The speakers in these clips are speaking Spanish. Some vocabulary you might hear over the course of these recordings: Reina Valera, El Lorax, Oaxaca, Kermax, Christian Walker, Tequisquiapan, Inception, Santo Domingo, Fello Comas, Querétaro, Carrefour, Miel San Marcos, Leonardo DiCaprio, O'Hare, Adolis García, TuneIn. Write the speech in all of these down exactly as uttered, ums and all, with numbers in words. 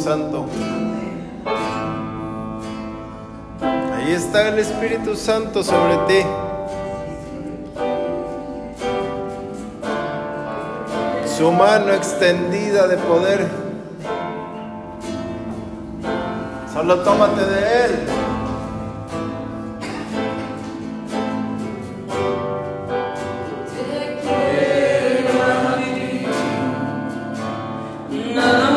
Santo. Ahí está el Espíritu Santo sobre ti. Su mano extendida de poder. Solo tómate de él. No.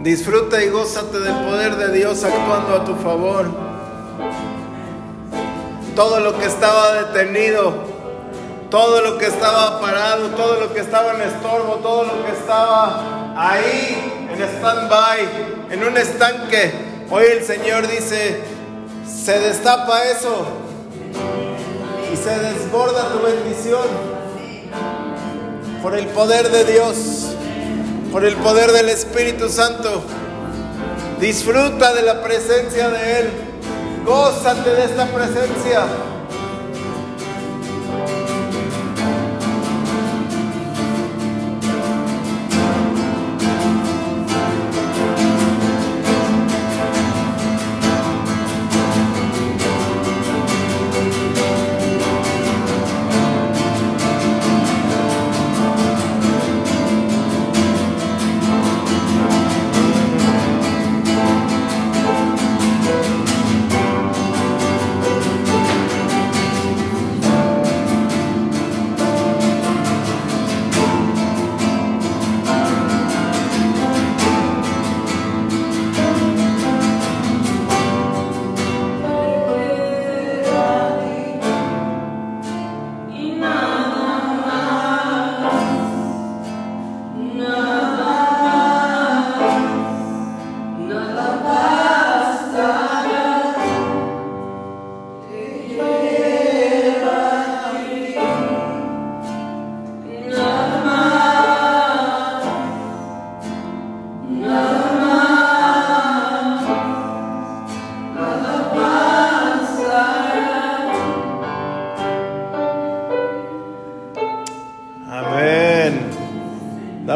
Disfruta y gózate del poder de Dios actuando a tu favor. Todo lo que estaba detenido, todo lo que estaba parado, todo lo que estaba en estorbo, todo lo que estaba ahí en stand-by, en un estanque, hoy el Señor dice, se destapa eso y se desborda tu bendición. Por el poder de Dios, por el poder del Espíritu Santo, disfruta de la presencia de Él, gózate de esta presencia.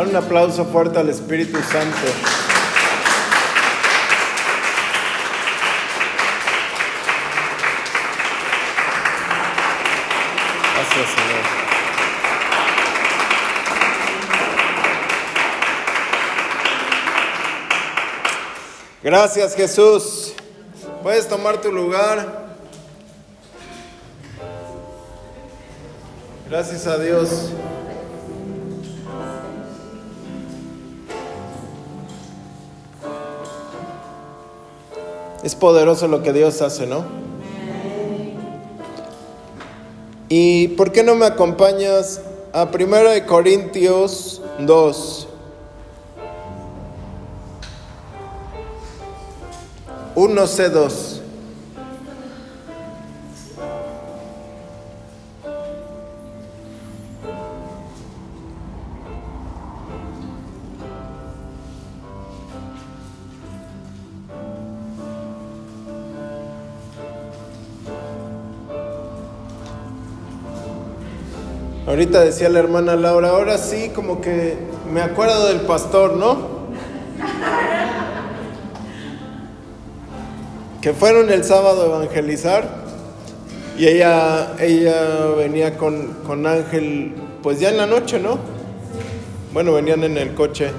Un aplauso fuerte al Espíritu Santo. Gracias, Señor. Gracias, Jesús. Puedes tomar tu lugar. Gracias a Dios. Es poderoso lo que Dios hace, ¿no? ¿Y por qué no me acompañas a Primera de Corintios dos? uno C dos. Ahorita decía la hermana Laura, ahora sí como que me acuerdo del pastor, ¿no? Que fueron el sábado a evangelizar y ella, ella venía con, con Ángel, pues ya en la noche, ¿no? Bueno, venían en el coche.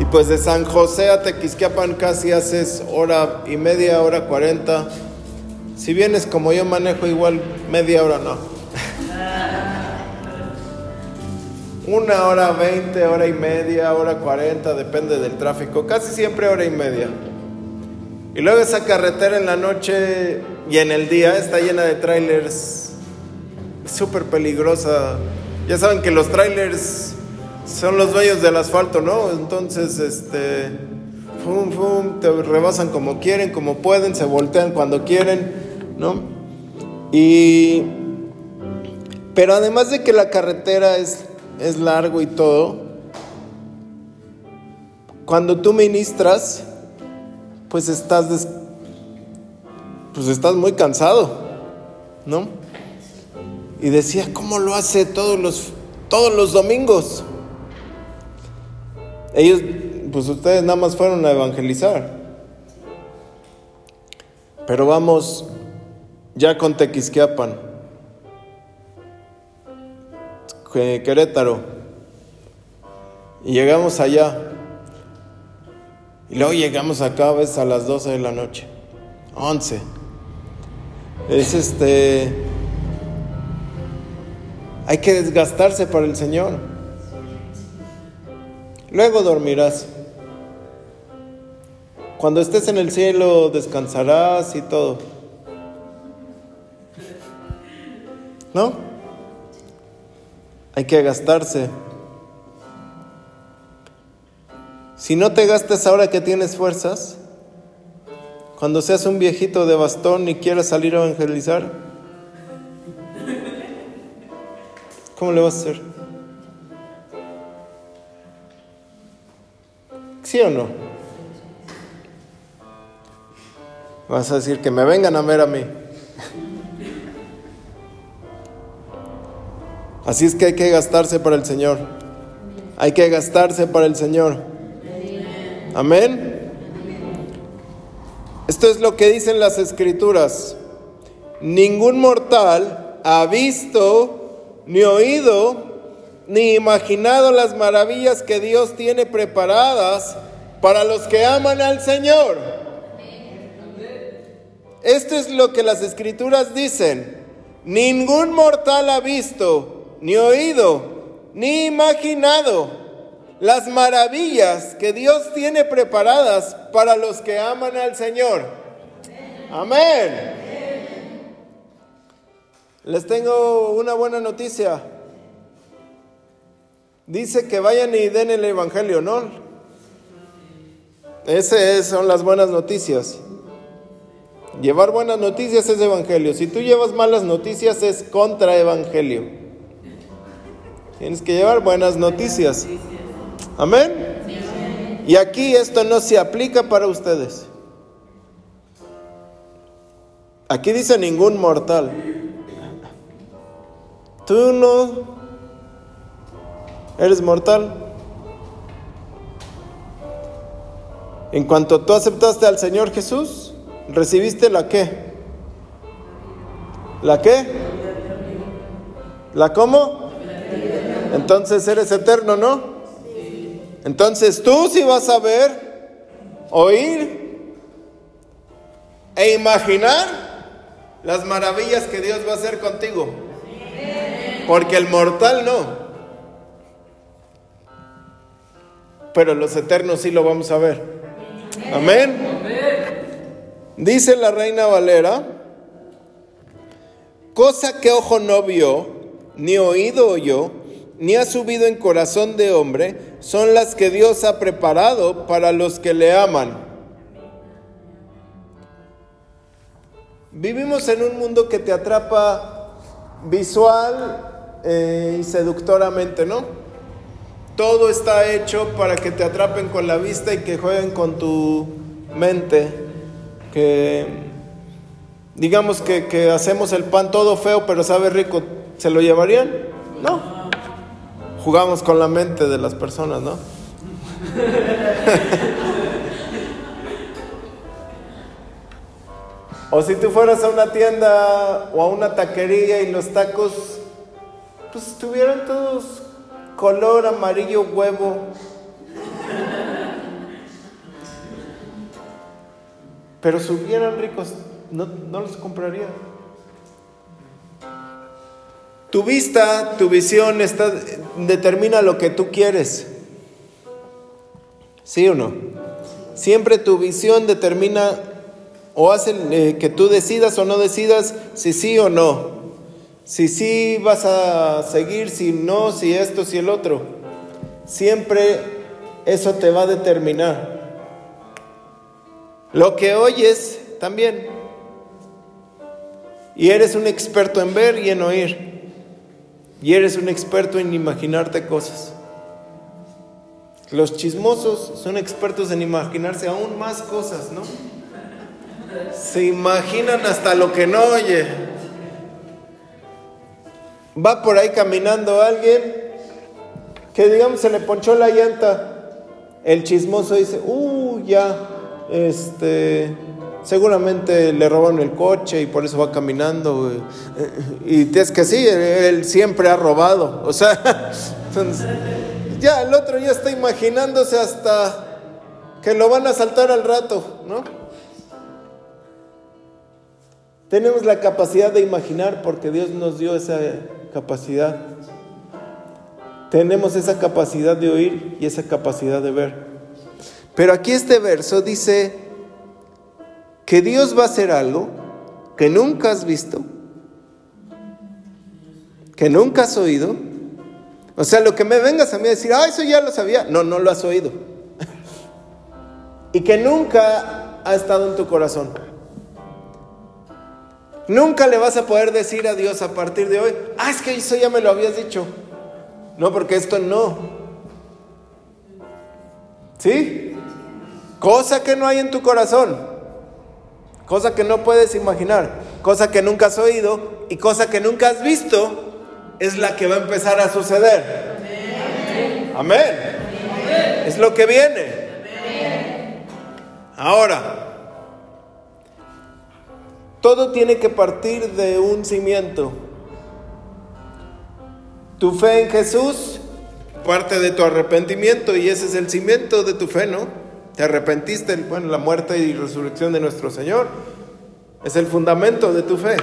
Y pues de San José a Tequisquiapan casi haces hora y media, hora cuarenta. Si vienes como yo manejo igual, media hora no. Una hora veinte, hora y media, hora cuarenta, depende del tráfico. Casi siempre hora y media. Y luego esa carretera en la noche y en el día está llena de trailers. Es súper peligrosa. Ya saben que los trailers son los dueños del asfalto, ¿no? Entonces, este... Fum, fum, te rebasan como quieren, como pueden, se voltean cuando quieren, ¿no? Y pero además de que la carretera es, es largo y todo, cuando tú ministras, pues estás des, pues estás muy cansado, ¿no? Y decía, ¿cómo lo hace todos los todos los domingos? Ellos, pues ustedes nada más fueron a evangelizar. Pero vamos ya con Tequisquiapan, Querétaro, y llegamos allá, y luego llegamos acá a veces a las doce de la noche, once, es este, hay que desgastarse para el Señor, luego dormirás. Cuando estés en el cielo descansarás y todo. ¿No? Hay que gastarse. Si no te gastas ahora que tienes fuerzas, cuando seas un viejito de bastón y quieras salir a evangelizar, ¿cómo le vas a hacer? ¿Sí o no? Vas a decir que me vengan a ver a mí. Así es que hay que gastarse para el Señor. Hay que gastarse para el Señor. Amén. Esto es lo que dicen las Escrituras. Ningún mortal ha visto, ni oído, ni imaginado las maravillas que Dios tiene preparadas para los que aman al Señor. Esto es lo que las Escrituras dicen. Ningún mortal ha visto, ni oído, ni imaginado las maravillas que Dios tiene preparadas para los que aman al Señor. Amén. Les tengo una buena noticia. Dice que vayan y den el evangelio, ¿no? Esas son las buenas noticias. Llevar buenas noticias es evangelio. Si tú llevas malas noticias es contraevangelio. Tienes que llevar buenas noticias. Amén. Y aquí esto no se aplica para ustedes. Aquí dice ningún mortal. Tú no eres mortal. En cuanto tú aceptaste al Señor Jesús, recibiste la ¿qué? ¿La qué? ¿La cómo? Entonces eres eterno, ¿no? Entonces tú sí vas a ver, oír e imaginar las maravillas que Dios va a hacer contigo. Porque el mortal no. Pero los eternos sí lo vamos a ver. Amén. Dice la Reina Valera: cosa que ojo no vio, ni oído oyó, ni ha subido en corazón de hombre, son las que Dios ha preparado para los que le aman. Vivimos en un mundo que te atrapa visual eh, y seductoramente, ¿no? Todo está hecho para que te atrapen con la vista y que jueguen con tu mente. Que digamos que, que hacemos el pan todo feo, pero sabe rico, ¿se lo llevarían? No. Jugamos con la mente de las personas, ¿no? O si tú fueras a una tienda o a una taquería y los tacos, pues tuvieran todos color amarillo huevo. Pero si hubieran ricos, no, no los compraría. Tu vista, tu visión está, determina lo que tú quieres. ¿Sí o no? Siempre tu visión determina o hace eh, que tú decidas o no decidas si sí o no. Si sí vas a seguir, si no, si esto, si el otro. Siempre eso te va a determinar. Lo que oyes también. Y eres un experto en ver y en oír. Y eres un experto en imaginarte cosas. Los chismosos son expertos en imaginarse aún más cosas, ¿no? Se imaginan hasta lo que no oye. Va por ahí caminando alguien que, digamos, se le ponchó la llanta. El chismoso dice, uh, ya, este... seguramente le robaron el coche y por eso va caminando. Y es que sí, él siempre ha robado. O sea, entonces, ya el otro ya está imaginándose hasta que lo van a asaltar al rato, ¿no? Tenemos la capacidad de imaginar porque Dios nos dio esa capacidad. Tenemos esa capacidad de oír y esa capacidad de ver. Pero aquí este verso dice que Dios va a hacer algo que nunca has visto, que nunca has oído. O sea, lo que me vengas a mí a decir, ah, eso ya lo sabía. No, no lo has oído. Y que nunca ha estado en tu corazón. Nunca le vas a poder decir a Dios a partir de hoy, ah, es que eso ya me lo habías dicho. No, porque esto no. ¿Sí? Cosa que no hay en tu corazón. Cosa que no puedes imaginar. Cosa que nunca has oído y cosa que nunca has visto. Es la que va a empezar a suceder. Amén. Amén. Amén. Es lo que viene. Amén. Ahora, todo tiene que partir de un cimiento. Tu fe en Jesús parte de tu arrepentimiento, y ese es el cimiento de tu fe, ¿no? Te arrepentiste, bueno, la muerte y resurrección de nuestro Señor es el fundamento de tu fe.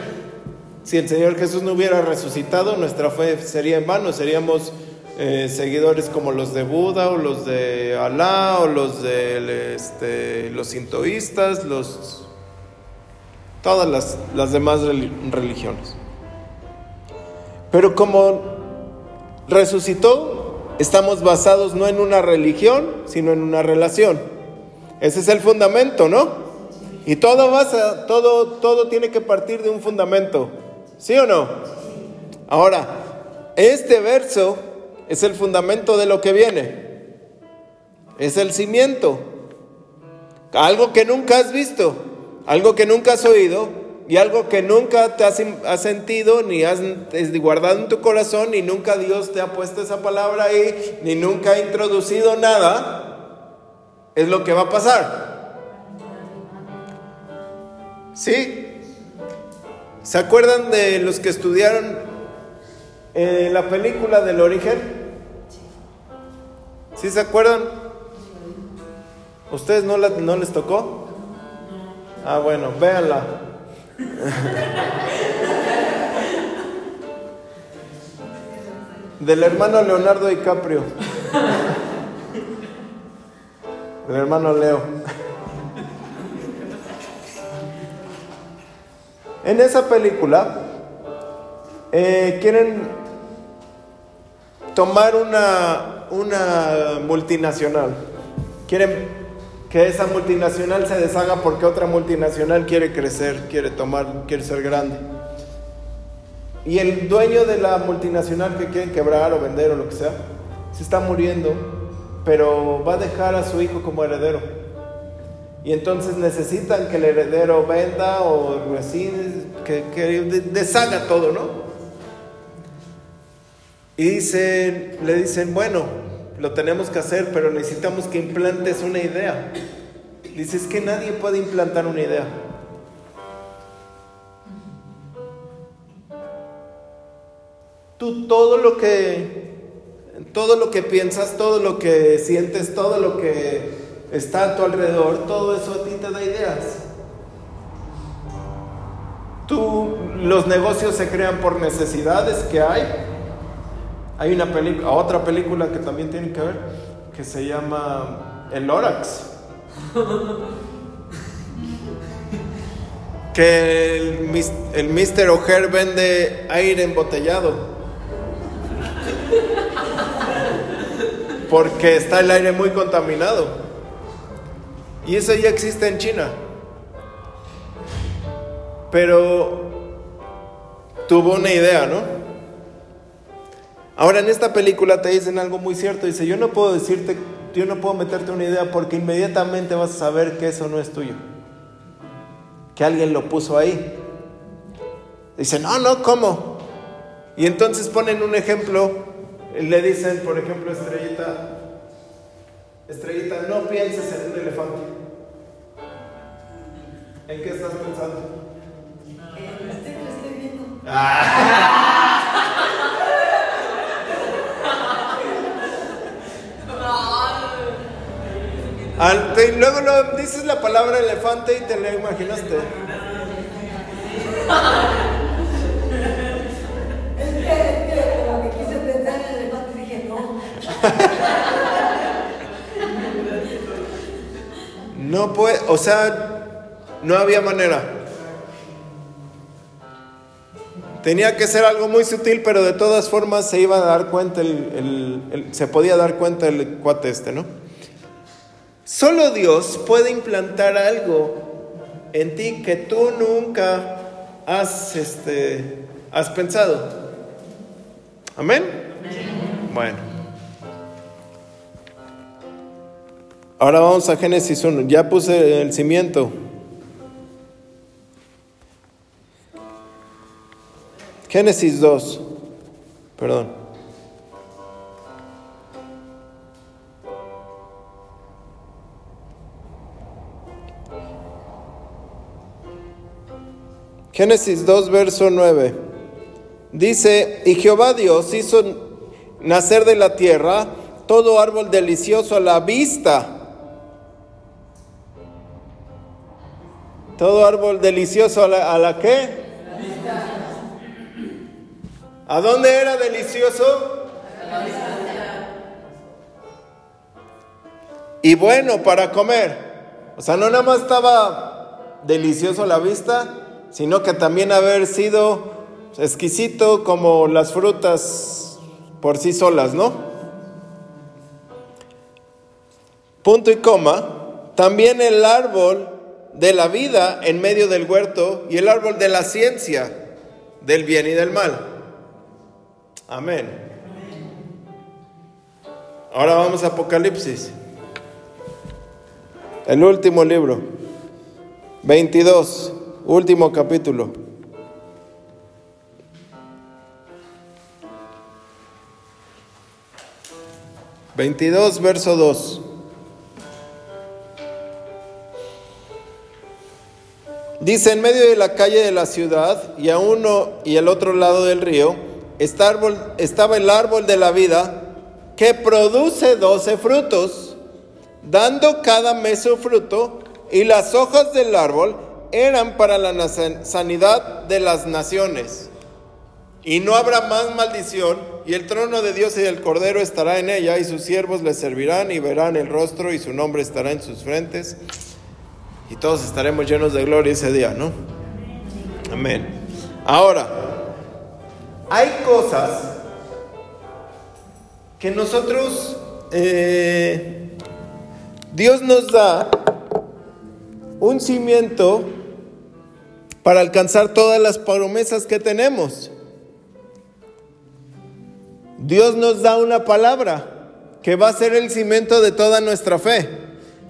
Si el Señor Jesús no hubiera resucitado, nuestra fe sería en vano. Seríamos eh, seguidores como los de Buda, o los de Alá, o los de este, los sintoístas, los, todas las, las demás religiones. Pero como resucitó, estamos basados no en una religión, sino en una relación. Ese es el fundamento, ¿no? Y todo, basa, todo, todo tiene que partir de un fundamento. ¿Sí o no? Ahora, este verso es el fundamento de lo que viene. Es el cimiento. Algo que nunca has visto, algo que nunca has oído y algo que nunca te has, has sentido ni has guardado en tu corazón, ni nunca Dios te ha puesto esa palabra ahí, ni nunca ha introducido nada, es lo que va a pasar. ¿Sí? ¿Se acuerdan de los que estudiaron eh, la película del origen? ¿Sí se acuerdan? ¿Ustedes no, la, no les tocó? Ah, bueno, véanla. Del hermano Leonardo DiCaprio. El hermano Leo. En esa película eh, quieren tomar una, una multinacional. Quieren que esa multinacional se deshaga porque otra multinacional quiere crecer, quiere tomar, quiere ser grande. Y el dueño de la multinacional que quieren quebrar o vender o lo que sea, se está muriendo, pero va a dejar a su hijo como heredero. Y entonces necesitan que el heredero venda o así, que, que deshaga todo, ¿no? Y dicen, le dicen, bueno, lo tenemos que hacer, pero necesitamos que implantes una idea. Dice, es que nadie puede implantar una idea. Tú todo lo que, todo lo que piensas, todo lo que sientes, todo lo que está a tu alrededor, todo eso a ti te da ideas. Tú, los negocios se crean por necesidades que hay. Hay una película, otra película que también tienen que ver, que se llama El Lorax. Que el, el mister O'Hare vende aire embotellado. Porque está el aire muy contaminado. Y eso ya existe en China. Pero tuvo una idea, ¿no? Ahora en esta película te dicen algo muy cierto. Dice, yo no puedo decirte, yo no puedo meterte una idea porque inmediatamente vas a saber que eso no es tuyo. Que alguien lo puso ahí. Dice, no, no, ¿cómo? Y entonces ponen un ejemplo. Le dicen, por ejemplo, Estrellita, Estrellita, no pienses en un elefante. ¿En qué estás pensando? En este que estoy viendo. Ah. Ante, y luego lo, dices la palabra elefante y te la imaginaste. Es que, es que, lo que quise pensar en el elefante dije, no. No puede, o sea, no había manera. Tenía que ser algo muy sutil, pero de todas formas se iba a dar cuenta el, el, el, se podía dar cuenta el cuate este, ¿no? Solo Dios puede implantar algo en ti que tú nunca has, este, has pensado. ¿Amén? Amén. Bueno. Ahora vamos a Génesis uno. Ya puse el cimiento. Génesis dos. Perdón. Génesis dos, verso nueve. Dice: y Jehová Dios hizo nacer de la tierra todo árbol delicioso a la vista. Todo árbol delicioso a la, ¿a la qué? La vista. ¿A dónde era delicioso? A la vista. Y bueno, para comer. O sea, no nada más estaba delicioso a la vista, sino que también haber sido exquisito como las frutas por sí solas, ¿no? Punto y coma. También el árbol de la vida en medio del huerto y el árbol de la ciencia del bien y del mal. Amén. Ahora vamos a Apocalipsis, el último libro, veintidós, último capítulo. veintidós, verso dos. Dice: en medio de la calle de la ciudad y a uno y al otro lado del río está árbol, estaba el árbol de la vida, que produce doce frutos, dando cada mes su fruto, y las hojas del árbol eran para la sanidad de las naciones. Y no habrá más maldición, y el trono de Dios y del Cordero estará en ella, y sus siervos le servirán y verán el rostro, y su nombre estará en sus frentes. Y todos estaremos llenos de gloria ese día, ¿no? Amén. Ahora, hay cosas que nosotros, eh, Dios nos da un cimiento para alcanzar todas las promesas que tenemos. Dios nos da una palabra que va a ser el cimiento de toda nuestra fe,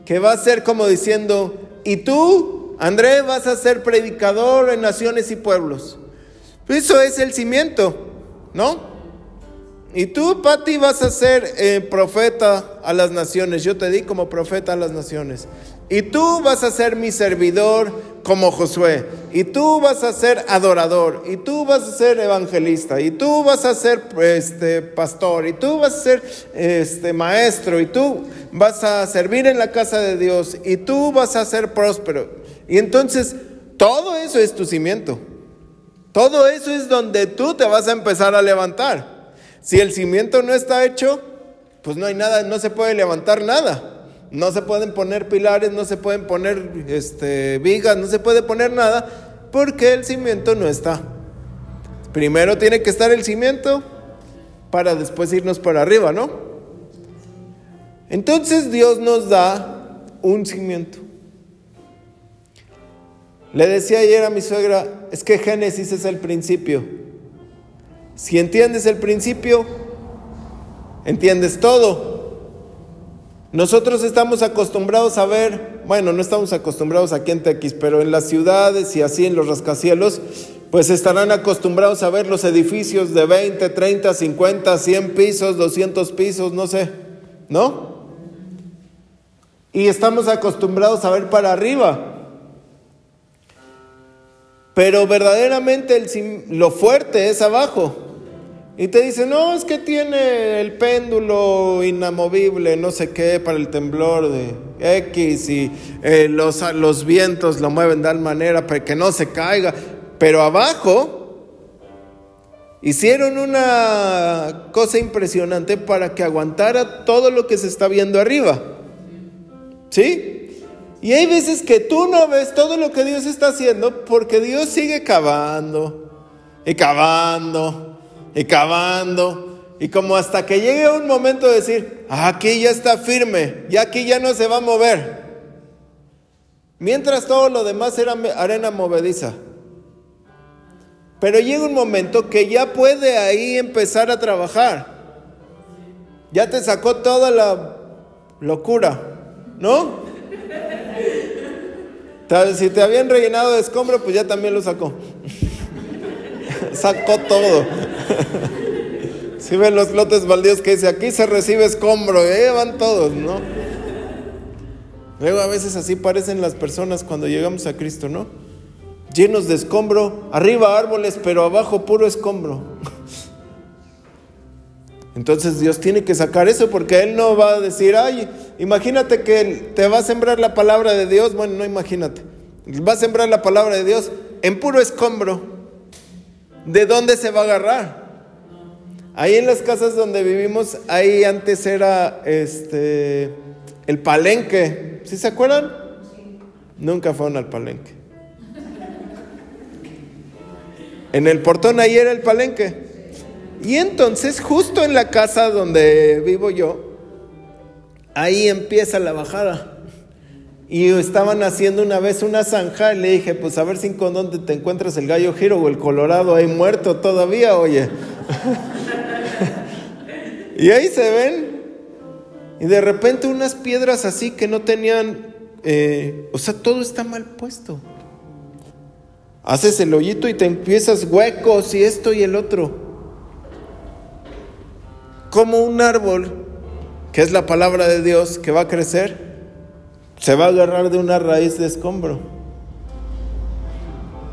que va a ser como diciendo: y tú, Andrés, vas a ser predicador en naciones y pueblos. Eso es el cimiento, ¿no? Y tú, Pati, vas a ser eh, profeta a las naciones. Yo te di como profeta a las naciones. Y tú vas a ser mi servidor como Josué. Y tú vas a ser adorador. Y tú vas a ser evangelista. Y tú vas a ser este, pastor. Y tú vas a ser este, maestro. Y tú vas a servir en la casa de Dios. Y tú vas a ser próspero. Y entonces, todo eso es tu cimiento. Todo eso es donde tú te vas a empezar a levantar. Si el cimiento no está hecho, pues no hay nada, no se puede levantar nada. No se pueden poner pilares, no se pueden poner este, vigas, no se puede poner nada, porque el cimiento no está. Primero tiene que estar el cimiento para después irnos para arriba, ¿no? Entonces Dios nos da un cimiento. Le decía ayer a mi suegra, es que Génesis es el principio. Si entiendes el principio, entiendes todo. Nosotros estamos acostumbrados a ver, bueno, no estamos acostumbrados aquí en Tequis, pero en las ciudades y así en los rascacielos, pues estarán acostumbrados a ver los edificios de veinte, treinta, cincuenta, cien pisos, doscientos pisos, no sé, ¿no? Y estamos acostumbrados a ver para arriba. Pero verdaderamente el, lo fuerte es abajo. Y te dicen, no, es que tiene el péndulo inamovible, no sé qué, para el temblor de X, y eh, los, los vientos lo mueven de tal manera para que no se caiga. Pero abajo, Hicieron una cosa impresionante para que aguantara todo lo que se está viendo arriba. ¿Sí? Y hay veces que tú no ves todo lo que Dios está haciendo porque Dios sigue cavando, y cavando, y cavando. Y como hasta que llegue un momento de decir, aquí ya está firme, y aquí ya no se va a mover. Mientras todo lo demás era arena movediza. Pero llega un momento que ya puede ahí empezar a trabajar. Ya te sacó toda la locura, ¿no? Si te habían rellenado de escombro, pues ya también lo sacó. Sacó todo. Si ven los lotes baldíos que dice, aquí se recibe escombro, y ahí van todos, ¿no? Luego a veces así parecen las personas cuando llegamos a Cristo, ¿no? Llenos de escombro, arriba árboles, pero abajo puro escombro. Entonces Dios tiene que sacar eso, porque Él no va a decir, ay, imagínate que te va a sembrar la palabra de Dios. Bueno, no imagínate, va a sembrar la palabra de Dios en puro escombro. ¿De dónde se va a agarrar? Ahí en las casas donde vivimos, ahí antes era este el palenque, ¿sí se acuerdan? Sí. Nunca fueron al palenque. En el portón ahí era el palenque. Y entonces justo en la casa donde vivo yo, ahí empieza la bajada. Y estaban haciendo una vez una zanja y le dije, pues a ver si con dónde te encuentras el gallo giro o el colorado ahí muerto todavía, oye. Y ahí se ven. Y de repente unas piedras así que no tenían, eh, o sea, todo está mal puesto. Haces el hoyito y te empiezas huecos y esto y el otro. Como un árbol, que es la palabra de Dios, que va a crecer, se va a agarrar de una raíz de escombro.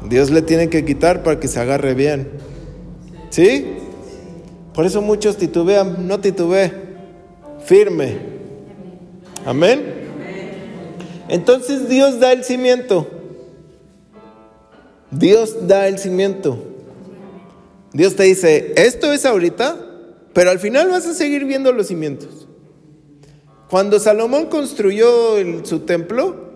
Dios le tiene que quitar para que se agarre bien. ¿Sí? Por eso muchos titubean. No titubee, firme. ¿Amén? Entonces Dios da el cimiento. Dios da el cimiento. Dios te dice, esto es ahorita, pero al final vas a seguir viendo los cimientos. Cuando Salomón construyó el, su templo,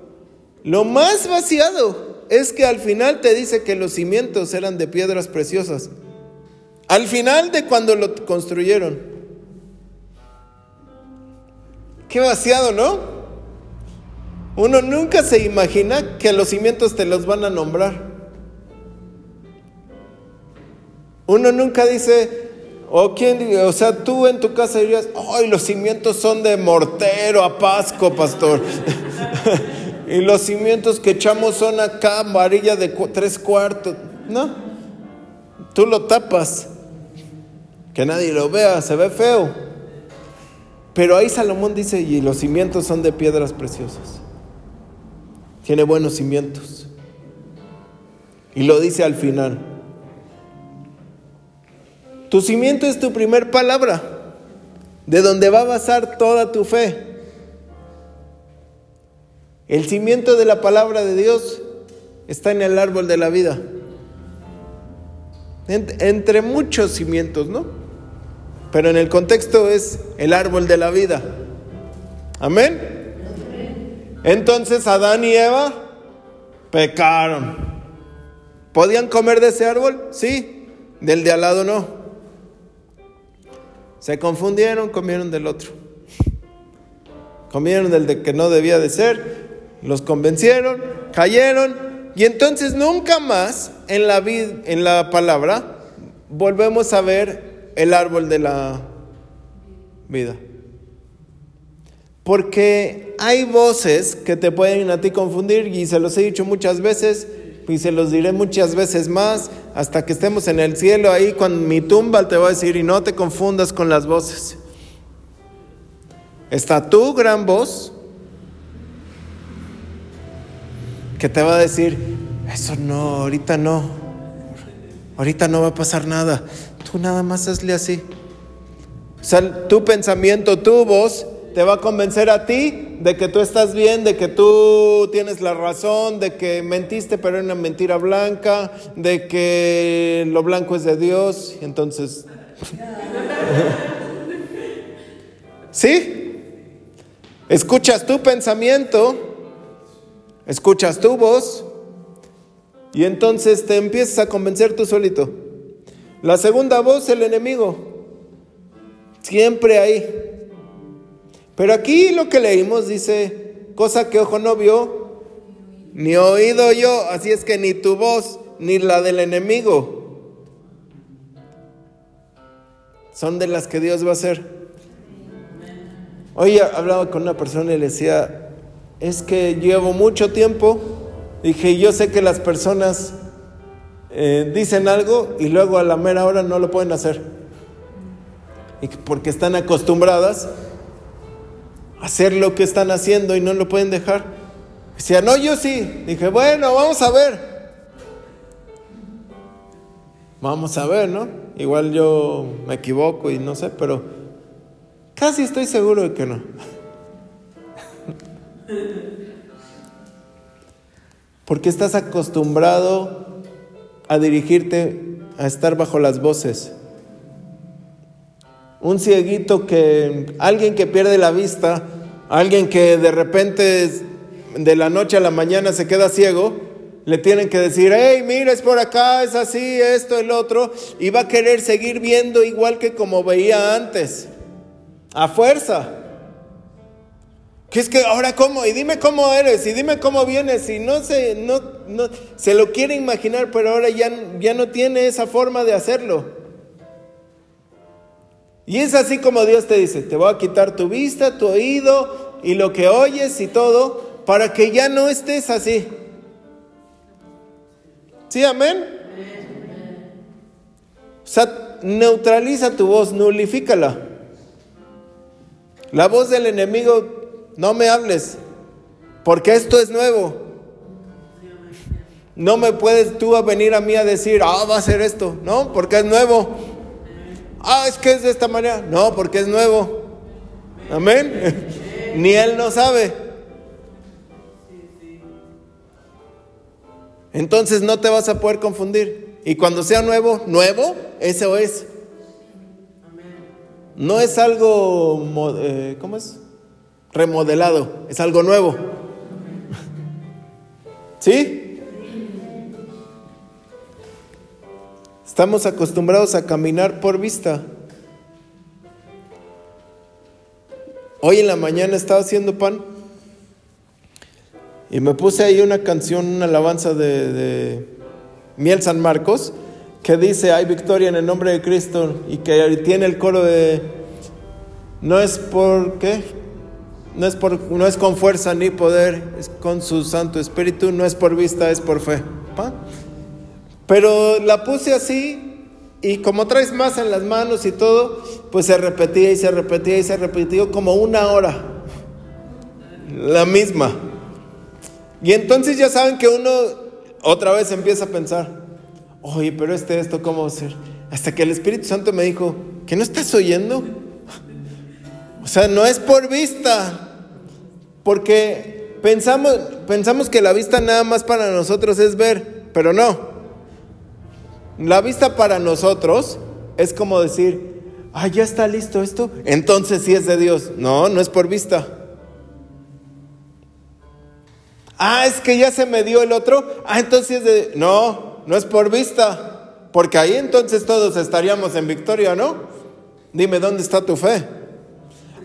lo más vaciado es que al final te dice que los cimientos eran de piedras preciosas. Al final de cuando lo construyeron. Qué vaciado, ¿no? Uno nunca se imagina que los cimientos te los van a nombrar. Uno nunca dice, o quién, o sea, tú en tu casa dirías, ay, los cimientos son de mortero a pasco, pastor. Y los cimientos que echamos son acá, varilla de cu- tres cuartos. No, tú lo tapas, que nadie lo vea, se ve feo. Pero ahí Salomón dice, y los cimientos son de piedras preciosas. Tiene buenos cimientos. Y lo dice al final. Tu cimiento es tu primer palabra, de donde va a basar toda tu fe. El cimiento de la palabra de Dios está en el árbol de la vida. Entre muchos cimientos, ¿no? Pero en el contexto es el árbol de la vida. ¿Amén? Entonces Adán y Eva pecaron. ¿Podían comer de ese árbol? Sí, del de al lado no. Se confundieron, comieron del otro. Comieron del de que no debía de ser. Los convencieron, cayeron. Y entonces nunca más en la, vid, en la palabra volvemos a ver el árbol de la vida. Porque hay voces que te pueden a ti confundir. Y se los he dicho muchas veces y se los diré muchas veces más, hasta que estemos en el cielo. Ahí cuando mi tumba te va a decir, y no te confundas con las voces. Está tu gran voz que te va a decir, eso no, ahorita no, ahorita no va a pasar nada, tú nada más hazle así. O sea, tu pensamiento, tu voz Te va a convencer a ti de que tú estás bien, de que tú tienes la razón, de que mentiste pero era una mentira blanca, de que lo blanco es de Dios. Entonces, ¿sí? Escuchas tu pensamiento, escuchas tu voz y entonces te empiezas a convencer tú solito. La segunda voz, el enemigo, siempre ahí. Pero aquí lo que leímos dice, cosa que ojo no vio, ni oído yo, así es que ni tu voz, ni la del enemigo, son de las que Dios va a hacer. Hoy hablaba con una persona y le decía, es que llevo mucho tiempo, dije, yo sé que las personas eh, dicen algo y luego a la mera hora no lo pueden hacer, y porque están acostumbradas hacer lo que están haciendo y no lo pueden dejar. Decía, no, yo sí. Dije, bueno, vamos a ver. Vamos a ver, ¿no? Igual yo me equivoco y no sé, pero casi estoy seguro de que no. Porque estás acostumbrado a dirigirte, a estar bajo las voces. Un cieguito que, alguien que pierde la vista, alguien que de repente de la noche a la mañana se queda ciego, le tienen que decir, hey, mira, es por acá, es así, esto, el otro, y va a querer seguir viendo igual que como veía antes, a fuerza. ¿Qué es que ahora cómo? Y dime cómo eres, y dime cómo vienes, y no se, no, no, se lo quiere imaginar, pero ahora ya, ya no tiene esa forma de hacerlo. Y es así como Dios te dice, te voy a quitar tu vista, tu oído y lo que oyes y todo, para que ya no estés así. ¿Sí, amén? O sea, neutraliza tu voz, nulifícala. La voz del enemigo, no me hables, porque esto es nuevo. No me puedes tú a venir a mí a decir, ah, va a ser esto, no, porque es nuevo. Ah, es que es de esta manera. No, porque es nuevo. Amén. Ni él no sabe. Entonces no te vas a poder confundir. Y cuando sea nuevo, nuevo, eso es. No es algo, eh, ¿cómo es? Remodelado. Es algo nuevo. ¿Sí? Estamos acostumbrados a caminar por vista. Hoy en la mañana estaba haciendo pan y me puse ahí una canción, una alabanza de, de Miel San Marcos que dice, hay victoria en el nombre de Cristo, y que tiene el coro de no es por qué, no es, por, no es con fuerza ni poder, es con su Santo Espíritu, no es por vista, es por fe. ¿Pa? Pero la puse así, y como traes masa en las manos y todo, pues se repetía y se repetía y se repetía como una hora. La misma. Y entonces ya saben que uno otra vez empieza a pensar, oye, pero este, esto, ¿cómo va a ser? Hasta que el Espíritu Santo me dijo, ¿qué no estás oyendo? O sea, no es por vista, porque pensamos, pensamos que la vista nada más para nosotros es ver, pero no. La vista para nosotros es como decir, ah, ya está listo esto, entonces sí es de Dios. No, no es por vista. Ah, es que ya se me dio el otro, ah, entonces es de... No, no es por vista, porque ahí entonces todos estaríamos en victoria, ¿no? Dime, ¿dónde está tu fe?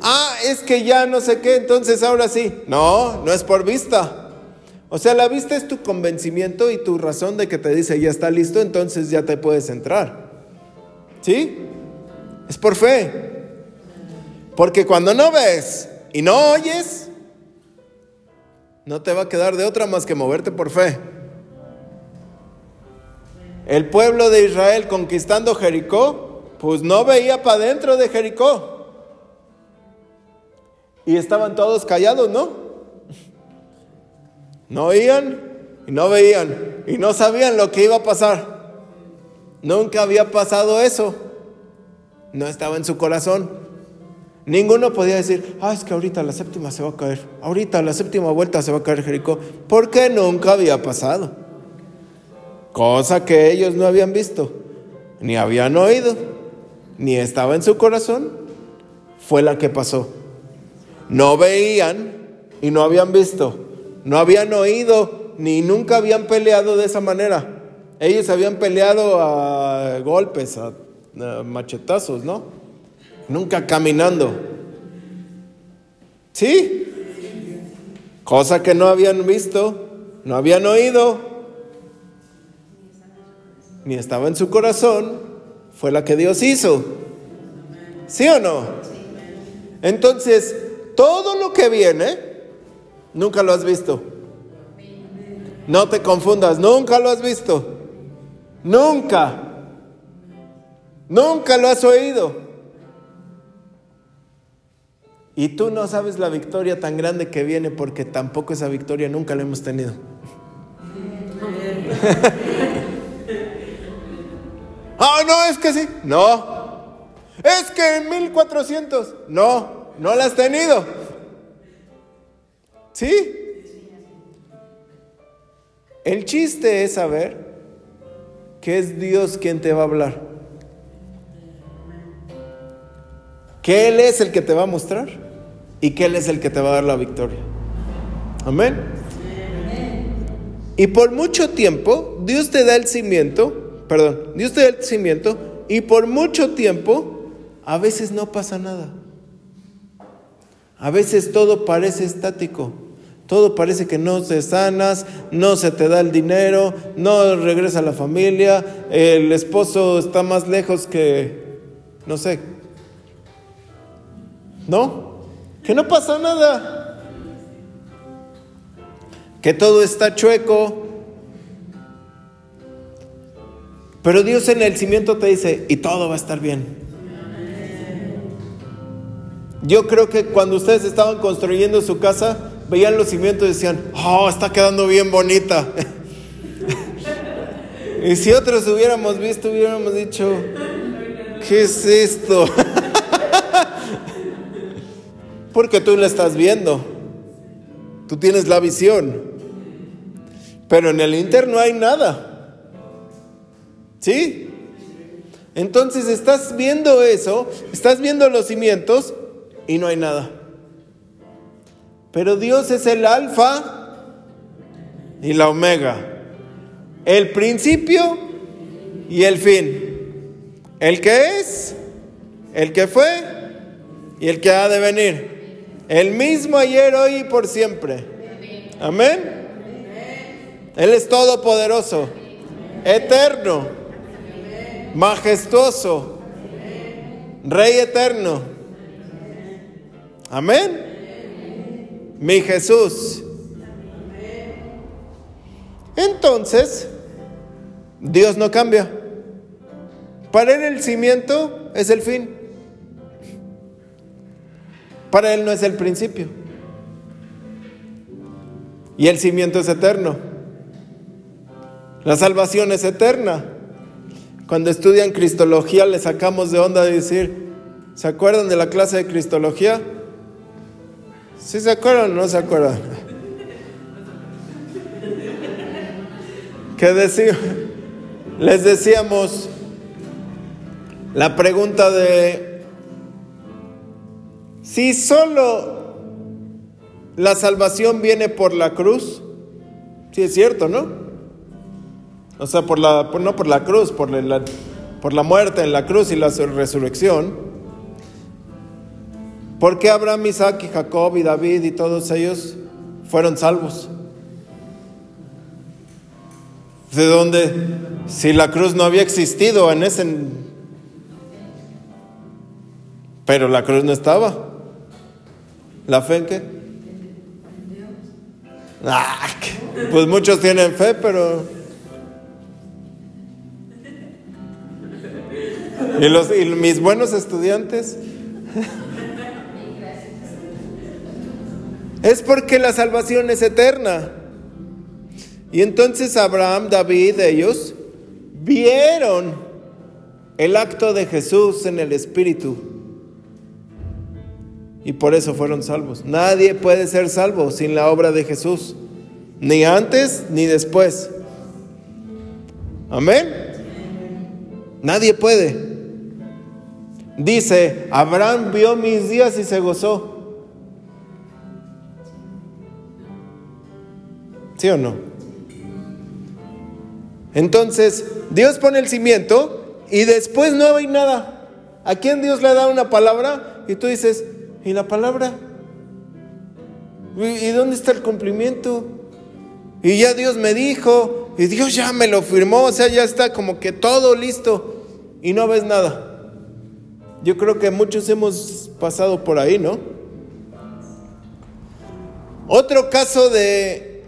Ah, es que ya no sé qué, entonces ahora sí. No, no es por vista. O sea, la vista es tu convencimiento y tu razón de que te dice, ya está listo, entonces ya te puedes entrar. ¿Sí? Es por fe. Porque cuando no ves y no oyes, no te va a quedar de otra más que moverte por fe. El pueblo de Israel conquistando Jericó, pues no veía para adentro de Jericó. Y estaban todos callados, ¿no? No oían y no veían y no sabían lo que iba a pasar. Nunca había pasado eso. No estaba en su corazón. Ninguno podía decir, ah, es que ahorita la séptima se va a caer, ahorita la séptima vuelta se va a caer Jericó, porque nunca había pasado. Cosa que ellos no habían visto, ni habían oído, ni estaba en su corazón, fue la que pasó. No veían y no habían visto, no habían oído, ni nunca habían peleado de esa manera. Ellos habían peleado a golpes, a, a machetazos, ¿no? Nunca caminando. ¿Sí? Cosa que no habían visto, no habían oído, ni estaba en su corazón, fue la que Dios hizo. ¿Sí o no? Entonces, todo lo que viene, nunca lo has visto. No te confundas, nunca lo has visto. Nunca. Nunca lo has oído. Y tú no sabes la victoria tan grande que viene porque tampoco esa victoria nunca la hemos tenido. Ah, oh, no, es que sí. No. Es que en mil cuatrocientos. No, no la has tenido. ¿Sí? El chiste es saber que es Dios quien te va a hablar. Que Él es el que te va a mostrar y que Él es el que te va a dar la victoria. Amén. Y por mucho tiempo Dios te da el cimiento, perdón, Dios te da el cimiento y por mucho tiempo a veces no pasa nada. A veces todo parece estático, todo parece que no te sanas, no se te da el dinero, no regresa la familia, el esposo está más lejos que, no sé, ¿no? Que no pasa nada. Que todo está chueco. Pero Dios en el cimiento te dice, y todo va a estar bien. Yo creo que cuando ustedes estaban construyendo su casa, veían los cimientos y decían, oh, está quedando bien bonita. Y si otros hubiéramos visto, hubiéramos dicho, ¿qué es esto? Porque tú la estás viendo, tú tienes la visión, pero en el interno hay nada. ¿Sí? Entonces estás viendo eso, estás viendo los cimientos y no hay nada. Pero Dios es el alfa y la omega, el principio y el fin, el que es, el que fue y el que ha de venir. El mismo ayer, hoy y por siempre. Amén. Él es todopoderoso, eterno, majestuoso, Rey eterno. Amén. Mi Jesús. Entonces, Dios no cambia. Para Él el cimiento es el fin. Para Él no es el principio. Y el cimiento es eterno. La salvación es eterna. Cuando estudian cristología, le sacamos de onda de decir, ¿se acuerdan de la clase de cristología? ¿Sí se acuerdan o no se acuerdan? ¿Qué decíamos? Les decíamos la pregunta de, si solo la salvación viene por la cruz, sí es cierto, ¿no? O sea, por la, por, no por la cruz, por la, por la muerte en la cruz y la resurrección. ¿Por qué Abraham, Isaac y Jacob y David y todos ellos fueron salvos? ¿De dónde? Si la cruz no había existido en ese... Pero la cruz no estaba. ¿La fe en qué? Ah, pues muchos tienen fe, pero... ¿Y, los, y mis buenos estudiantes? Es porque la salvación es eterna. Y entonces Abraham, David, ellos vieron el acto de Jesús en el Espíritu. y por eso fueron salvos. Nadie puede ser salvo sin la obra de Jesús, ni antes ni después. Amén. Nadie puede. Dice, Abraham vio mis días y se gozó. ¿Sí o no? Entonces, Dios pone el cimiento y después no hay nada. ¿A quién Dios le da una palabra? Y tú dices, ¿y la palabra? ¿Y dónde está el cumplimiento? Y ya Dios me dijo, y Dios ya me lo firmó, o sea, ya está como que todo listo y no ves nada. Yo creo que muchos hemos pasado por ahí, ¿no? Otro caso de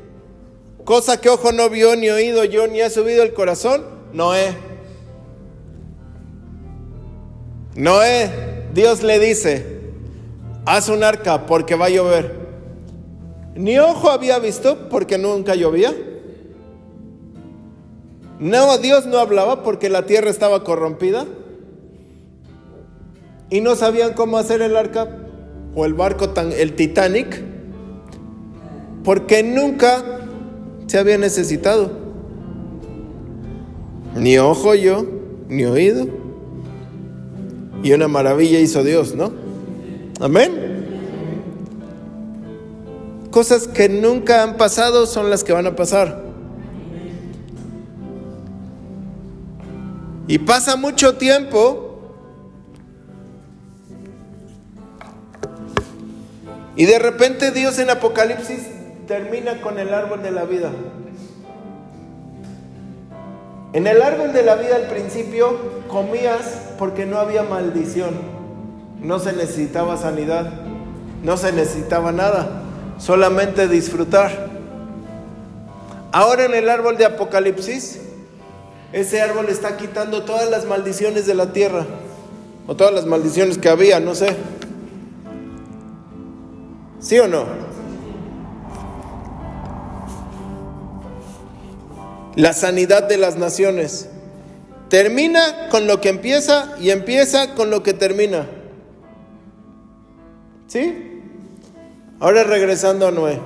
cosa que ojo no vio, ni oído yo, ni ha subido el corazón, Noé. Noé, Dios le dice, haz un arca porque va a llover. Ni ojo había visto porque nunca llovía. No, Dios no hablaba porque la tierra estaba corrompida. Y no sabían cómo hacer el arca o el barco, tan, el Titanic, porque nunca se había necesitado. Ni ojo yo, ni oído. Y una maravilla hizo Dios, ¿no? Amén. Cosas que nunca han pasado son las que van a pasar. Y pasa mucho tiempo y de repente Dios en Apocalipsis termina con el árbol de la vida. En el árbol de la vida al principio comías porque no había maldición, no se necesitaba sanidad, no se necesitaba nada, solamente disfrutar. Ahora en el árbol de Apocalipsis, ese árbol está quitando todas las maldiciones de la tierra, o todas las maldiciones que había, no sé. ¿Sí o no? La sanidad de las naciones. Termina con lo que empieza y empieza con lo que termina. ¿Sí? Ahora regresando a Noé.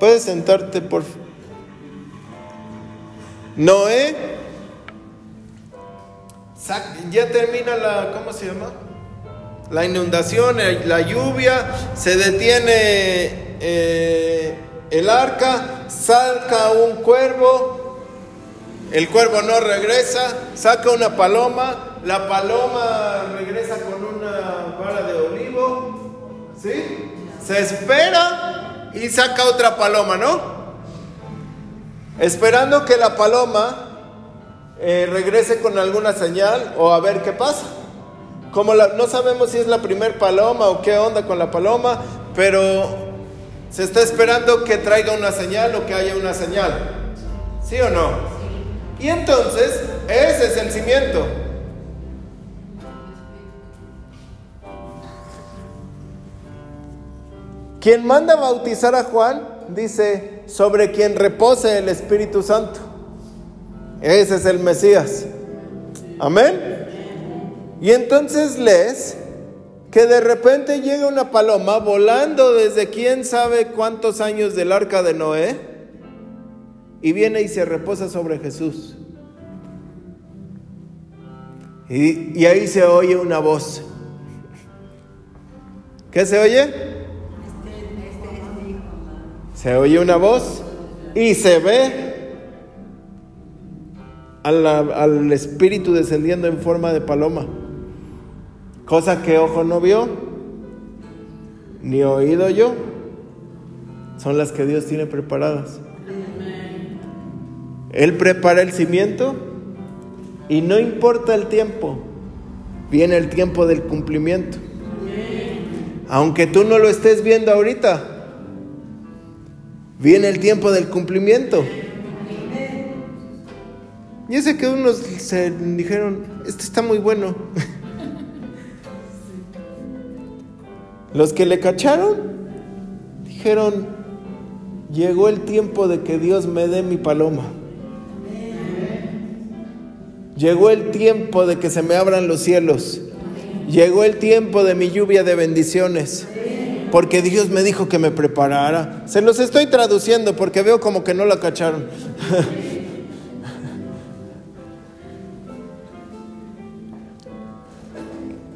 Puedes sentarte, por favor. Noé ya termina la, ¿cómo se llama? La inundación, la lluvia, se detiene eh, el arca, saca un cuervo, el cuervo no regresa, saca una paloma, la paloma regresa con una vara de olivo, ¿sí? Se espera y saca otra paloma, ¿no? Esperando que la paloma eh, regrese con alguna señal o a ver qué pasa. Como la, no sabemos si es la primer paloma o qué onda con la paloma, pero se está esperando que traiga una señal o que haya una señal. ¿Sí o no? Y entonces, ese es el cimiento. Quien manda a bautizar a Juan, dice, sobre quien repose el Espíritu Santo. Ese es el Mesías. Amén. Y entonces lees que de repente llega una paloma volando desde quién sabe cuántos años del arca de Noé y viene y se reposa sobre Jesús. Y, y ahí se oye una voz. ¿Qué se oye? Se oye una voz y se ve al, al Espíritu descendiendo en forma de paloma. Cosa que ojo no vio, ni oído yo, son las que Dios tiene preparadas. Él prepara el cimiento y no importa el tiempo, viene el tiempo del cumplimiento. Aunque tú no lo estés viendo ahorita, viene el tiempo del cumplimiento. Yo sé que unos se dijeron, este está muy bueno. Los que le cacharon, dijeron, llegó el tiempo de que Dios me dé mi paloma. Llegó el tiempo de que se me abran los cielos. Llegó el tiempo de mi lluvia de bendiciones, porque Dios me dijo que me preparara. Se los estoy traduciendo porque veo como que no la cacharon.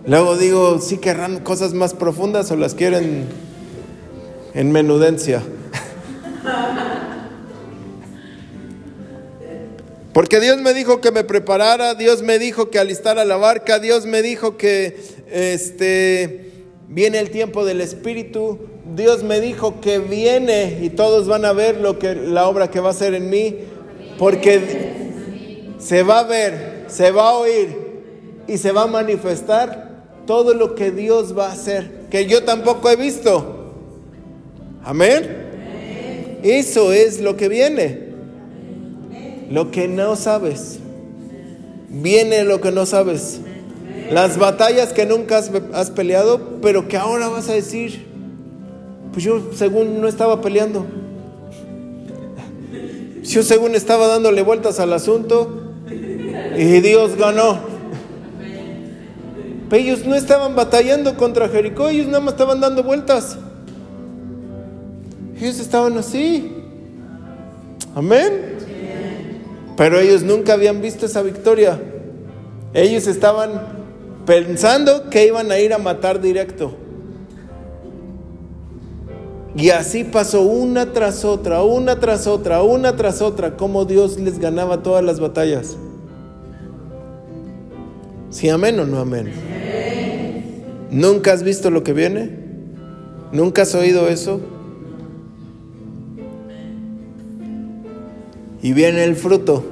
Luego digo, ¿sí querrán cosas más profundas o las quieren en menudencia? Porque Dios me dijo que me preparara, Dios me dijo que alistara la barca, Dios me dijo que este viene el tiempo del Espíritu, Dios me dijo que viene y todos van a ver lo que, la obra que va a hacer en mí, porque se va a ver, se va a oír y se va a manifestar todo lo que Dios va a hacer, que yo tampoco he visto. Amén. Eso es lo que viene. Lo que no sabes. Viene lo que no sabes. Las batallas que nunca has, has peleado, pero que ahora vas a decir, pues yo según no estaba peleando. Yo según estaba dándole vueltas al asunto y Dios ganó. Ellos no estaban batallando contra Jericó, ellos nada más estaban dando vueltas. Ellos estaban así. Amén. Pero ellos nunca habían visto esa victoria. Ellos estaban pensando que iban a ir a matar directo. Y así pasó una tras otra, una tras otra, una tras otra, como Dios les ganaba todas las batallas. ¿Sí, amén o no amén? Sí. ¿Nunca has visto lo que viene? ¿Nunca has oído eso? Y viene el fruto.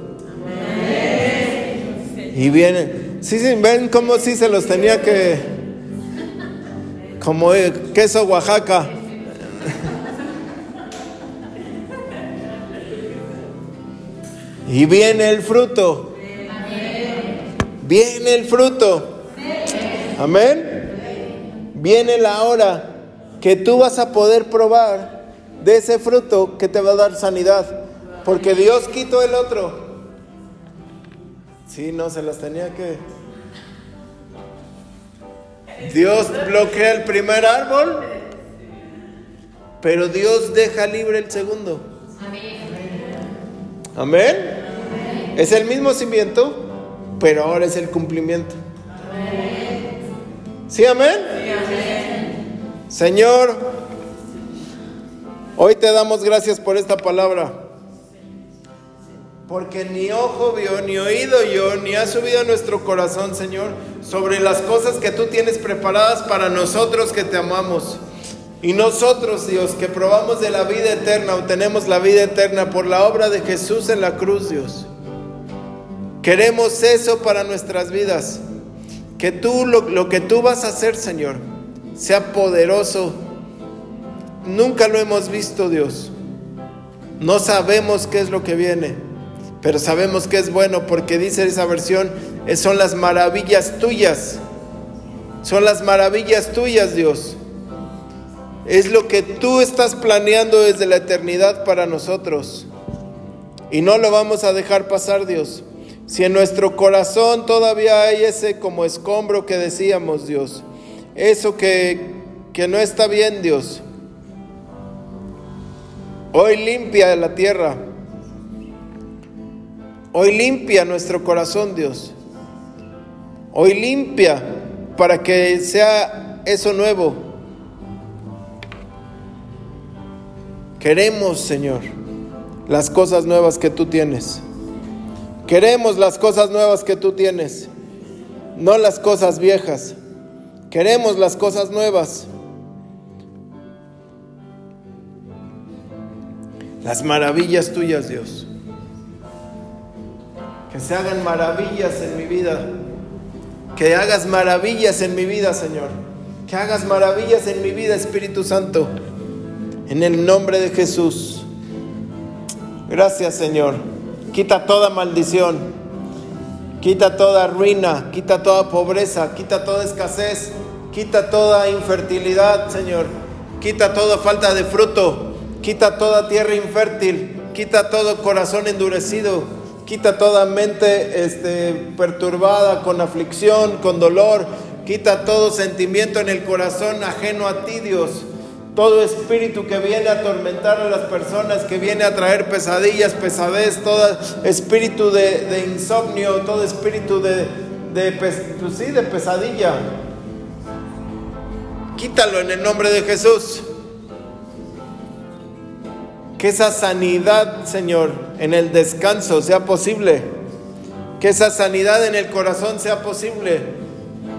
Amén. Y viene... ¿Sí, sí, ven cómo sí se los tenía que... Como eh, queso Oaxaca. Y viene el fruto. Viene el fruto. Amén. Viene la hora que tú vas a poder probar de ese fruto que te va a dar sanidad. Porque Dios quitó el otro. Sí, no, se las tenía que... Dios bloquea el primer árbol, pero Dios deja libre el segundo. Amén. Es el mismo cimiento, pero ahora es el cumplimiento. Amén. ¿Sí, amén? Sí, amén. Señor, hoy te damos gracias por esta palabra. Porque ni ojo vio, ni oído yo, ni ha subido a nuestro corazón, Señor, sobre las cosas que tú tienes preparadas para nosotros que te amamos. Y nosotros, Dios, que probamos de la vida eterna, obtenemos la vida eterna por la obra de Jesús en la cruz, Dios. Queremos eso para nuestras vidas. Que tú, lo, lo que tú vas a hacer, Señor, sea poderoso. Nunca lo hemos visto, Dios. No sabemos qué es lo que viene, pero sabemos que es bueno, porque dice esa versión, son las maravillas tuyas. Son las maravillas tuyas, Dios. Es lo que tú estás planeando desde la eternidad para nosotros. Y no lo vamos a dejar pasar, Dios. Si en nuestro corazón todavía hay ese como escombro que decíamos, Dios, eso que, que no está bien, Dios, hoy limpia la tierra, hoy limpia nuestro corazón, Dios, hoy limpia para que sea eso nuevo. Queremos, Señor, las cosas nuevas que tú tienes. Queremos las cosas nuevas que tú tienes, no las cosas viejas. Queremos las cosas nuevas. Las maravillas tuyas, Dios. Que se hagan maravillas en mi vida. Que hagas maravillas en mi vida, Señor. Que hagas maravillas en mi vida, Espíritu Santo. En el nombre de Jesús. Gracias, Señor. Quita toda maldición, quita toda ruina, quita toda pobreza, quita toda escasez, quita toda infertilidad, Señor, quita toda falta de fruto, quita toda tierra infértil, quita todo corazón endurecido, quita toda mente este, perturbada con aflicción, con dolor, Quita todo sentimiento en el corazón ajeno a ti, Dios. Todo espíritu que viene a atormentar a las personas, que viene a traer pesadillas, pesadez, todo espíritu de, de insomnio, todo espíritu de, de, pues, sí, de pesadilla. Quítalo en el nombre de Jesús. Que esa sanidad, Señor, en el descanso sea posible. Que esa sanidad en el corazón sea posible.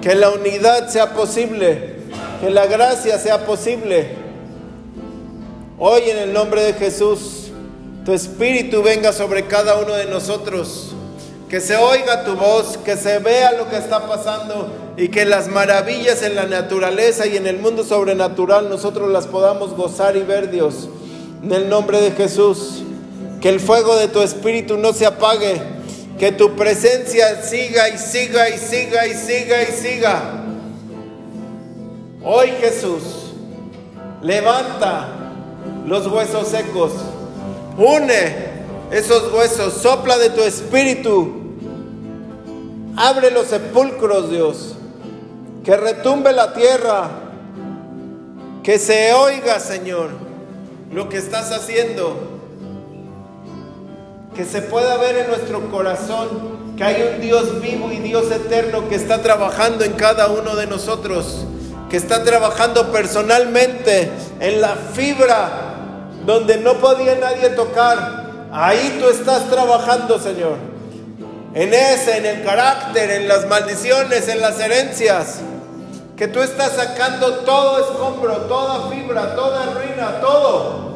Que la unidad sea posible. Que la gracia sea posible. Hoy en el nombre de Jesús, tu Espíritu venga sobre cada uno de nosotros. Que se oiga tu voz, que se vea lo que está pasando y que las maravillas en la naturaleza y en el mundo sobrenatural nosotros las podamos gozar y ver, Dios. En el nombre de Jesús, que el fuego de tu Espíritu no se apague, que tu presencia siga y siga y siga y siga y siga. Hoy, Jesús, levanta los huesos secos, une esos huesos, sopla de tu Espíritu, abre los sepulcros, Dios, que retumbe la tierra, que se oiga, Señor, lo que estás haciendo, que se pueda ver en nuestro corazón que hay un Dios vivo y Dios eterno que está trabajando en cada uno de nosotros, que está trabajando personalmente en la fibra donde no podía nadie tocar. Ahí tú estás trabajando, Señor, en ese, en el carácter, en las maldiciones, en las herencias, que tú estás sacando todo escombro, toda fibra, toda ruina, todo.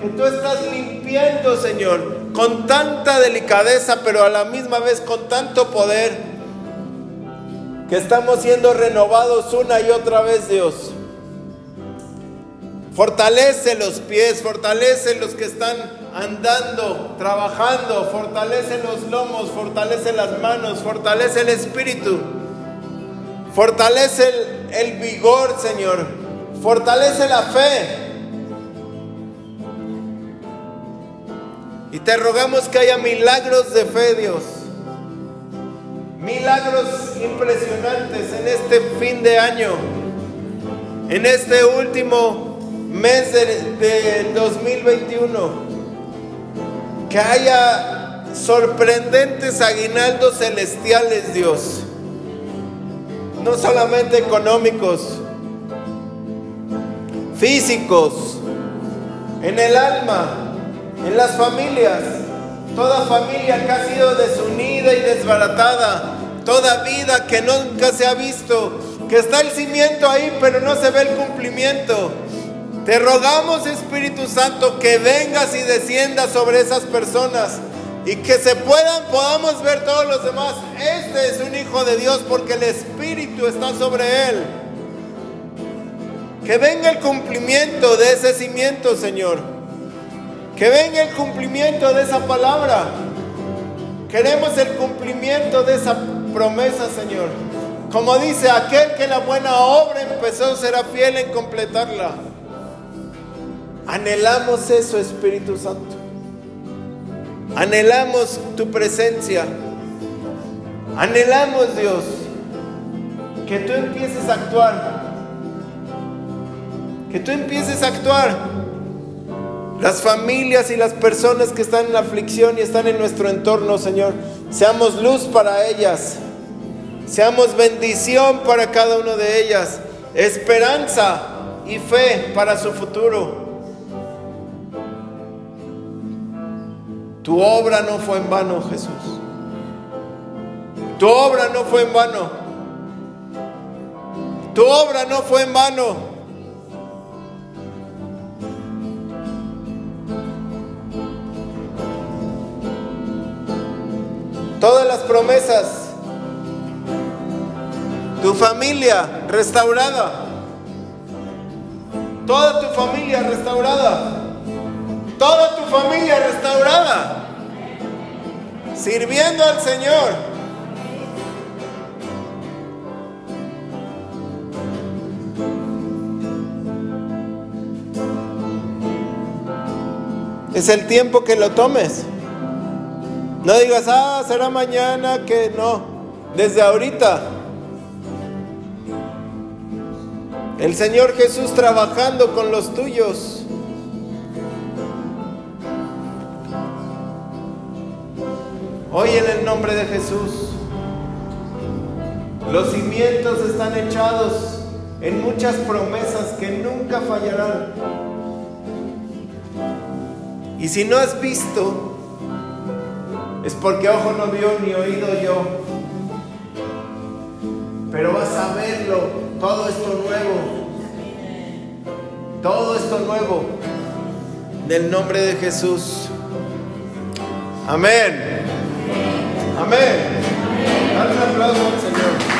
Que tú estás limpiando, Señor, con tanta delicadeza, pero a la misma vez con tanto poder, que estamos siendo renovados una y otra vez, Dios. Fortalece los pies, fortalece los que están andando, trabajando, fortalece los lomos, fortalece las manos, fortalece el espíritu. Fortalece el, el vigor, Señor. Fortalece la fe. Y te rogamos que haya milagros de fe, Dios. Milagros impresionantes en este fin de año. En este último mes del de dos mil veintiuno. Que haya sorprendentes aguinaldos celestiales, Dios. No solamente económicos, físicos, en el alma, en las familias. Toda familia que ha sido desunida y desbaratada, toda vida que nunca se ha visto, que está el cimiento ahí pero no se ve el cumplimiento. Te rogamos, Espíritu Santo, que vengas y desciendas sobre esas personas. Y que se puedan, podamos ver todos los demás. Este es un hijo de Dios porque el Espíritu está sobre él. Que venga el cumplimiento de ese cimiento, Señor. Que venga el cumplimiento de esa palabra. Queremos el cumplimiento de esa promesa, Señor. Como dice, aquel que la buena obra empezó será fiel en completarla. Anhelamos eso, Espíritu Santo. Anhelamos tu presencia. Anhelamos, Dios, que tú empieces a actuar. Que tú empieces a actuar. Las familias y las personas que están en la aflicción y están en nuestro entorno, Señor, seamos luz para ellas. Seamos bendición para cada una de ellas. Esperanza y fe para su futuro. Tu obra no fue en vano, Jesús. Tu obra no fue en vano. Tu obra no fue en vano. Todas las promesas. Tu familia restaurada. Toda tu familia restaurada. Toda tu familia restaurada, sirviendo al Señor. Es el tiempo que lo tomes. No digas, ah, será mañana, que no. Desde ahorita. El Señor Jesús trabajando con los tuyos. Hoy en el nombre de Jesús, los cimientos están echados en muchas promesas que nunca fallarán. Y si no has visto, es porque ojo no vio ni oído yo. Pero vas a verlo, todo esto nuevo. Todo esto nuevo. Del nombre de Jesús. Amén. Amén. Dale un aplauso al Señor.